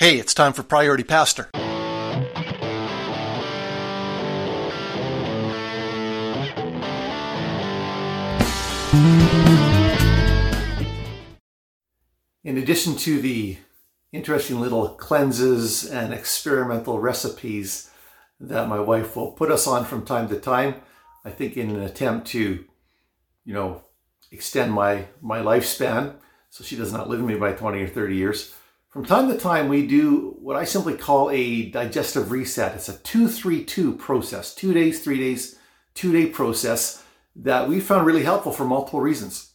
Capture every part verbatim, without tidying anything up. Hey, it's time for Priority Pastor. In addition to the interesting little cleanses and experimental recipes that my wife will put us on from time to time, I think in an attempt to, you know, extend my, my lifespan, so she does not live with me by twenty or thirty years. From time to time, we do what I simply call a digestive reset. It's a two three two process, two days, three days, two-day process that we found really helpful for multiple reasons.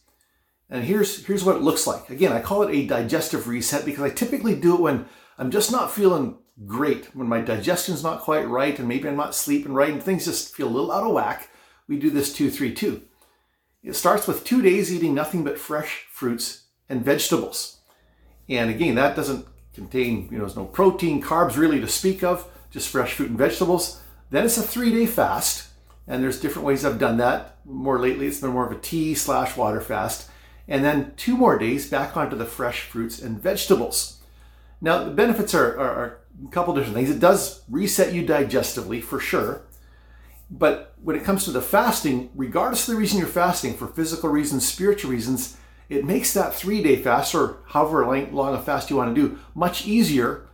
And here's, here's what it looks like. Again, I call it a digestive reset because I typically do it when I'm just not feeling great, when my digestion's not quite right, and maybe I'm not sleeping right, and things just feel a little out of whack. We do this two three two. It starts with two days eating nothing but fresh fruits and vegetables. And again, that doesn't contain, you know, there's no protein, carbs really to speak of, just fresh fruit and vegetables. Then it's a three-day fast, and there's different ways I've done that. More lately, it's been more of a tea slash water fast. And then two more days back onto the fresh fruits and vegetables. Now, the benefits are, are, are a couple different things. It does reset you digestively, for sure. But when it comes to the fasting, regardless of the reason you're fasting, for physical reasons, spiritual reasons, it makes that three-day fast, or however long a fast you want to do, much easier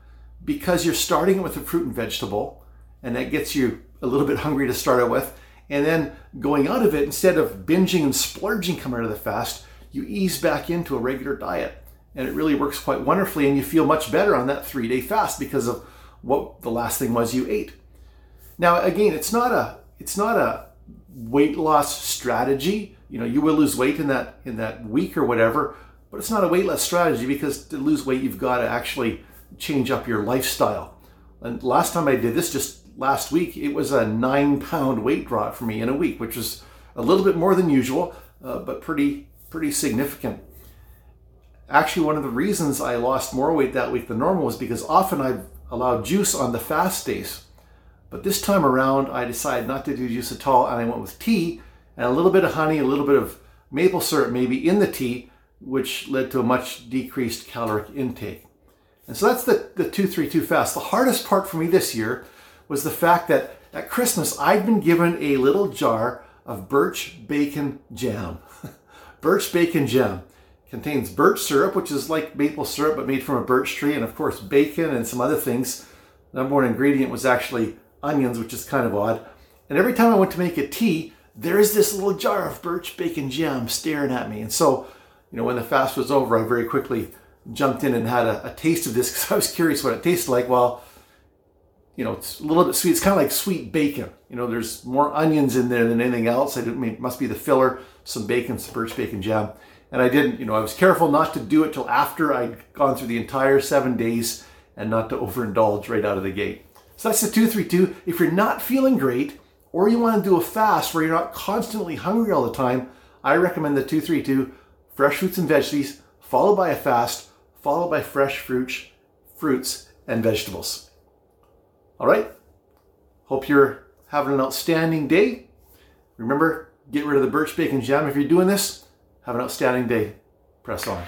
because you're starting with a fruit and vegetable, and that gets you a little bit hungry to start out with. And then going out of it, instead of binging and splurging coming out of the fast, you ease back into a regular diet. And it really works quite wonderfully, and you feel much better on that three-day fast because of what the last thing was you ate. Now, again, it's not a It's not a weight loss strategy. You know, you will lose weight in that in that week or whatever, but it's not a weight loss strategy because to lose weight, you've got to actually change up your lifestyle. And last time I did this, just last week, it was a nine pound weight drop for me in a week, which was a little bit more than usual, uh, but pretty, pretty significant. Actually, one of the reasons I lost more weight that week than normal was because often I've allowed juice on the fast days. But this time around, I decided not to do juice at all, and I went with tea and a little bit of honey, a little bit of maple syrup maybe in the tea, which led to a much decreased caloric intake. And so that's the, the two three two fast. The hardest part for me this year was the fact that at Christmas, I'd been given a little jar of birch bacon jam. Birch bacon jam contains birch syrup, which is like maple syrup, but made from a birch tree, and of course, bacon and some other things. The number one ingredient was actually onions, which is kind of odd. And every time I went to make a tea, there is this little jar of birch bacon jam staring at me. And so, you know, when the fast was over, I very quickly jumped in and had a, a taste of this because I was curious what it tasted like. Well, you know, it's a little bit sweet. It's kind of like sweet bacon. You know, there's more onions in there than anything else. I mean, it must be the filler, some bacon, some birch bacon jam. And I didn't, you know, I was careful not to do it till after I'd gone through the entire seven days and not to overindulge right out of the gate. So that's the two three two. If you're not feeling great or you want to do a fast where you're not constantly hungry all the time, I recommend the two three two, fresh fruits and veggies, followed by a fast, followed by fresh fruits, fruits and vegetables. All right. Hope you're having an outstanding day. Remember, get rid of the birch bacon jam if you're doing this. Have an outstanding day. Press on.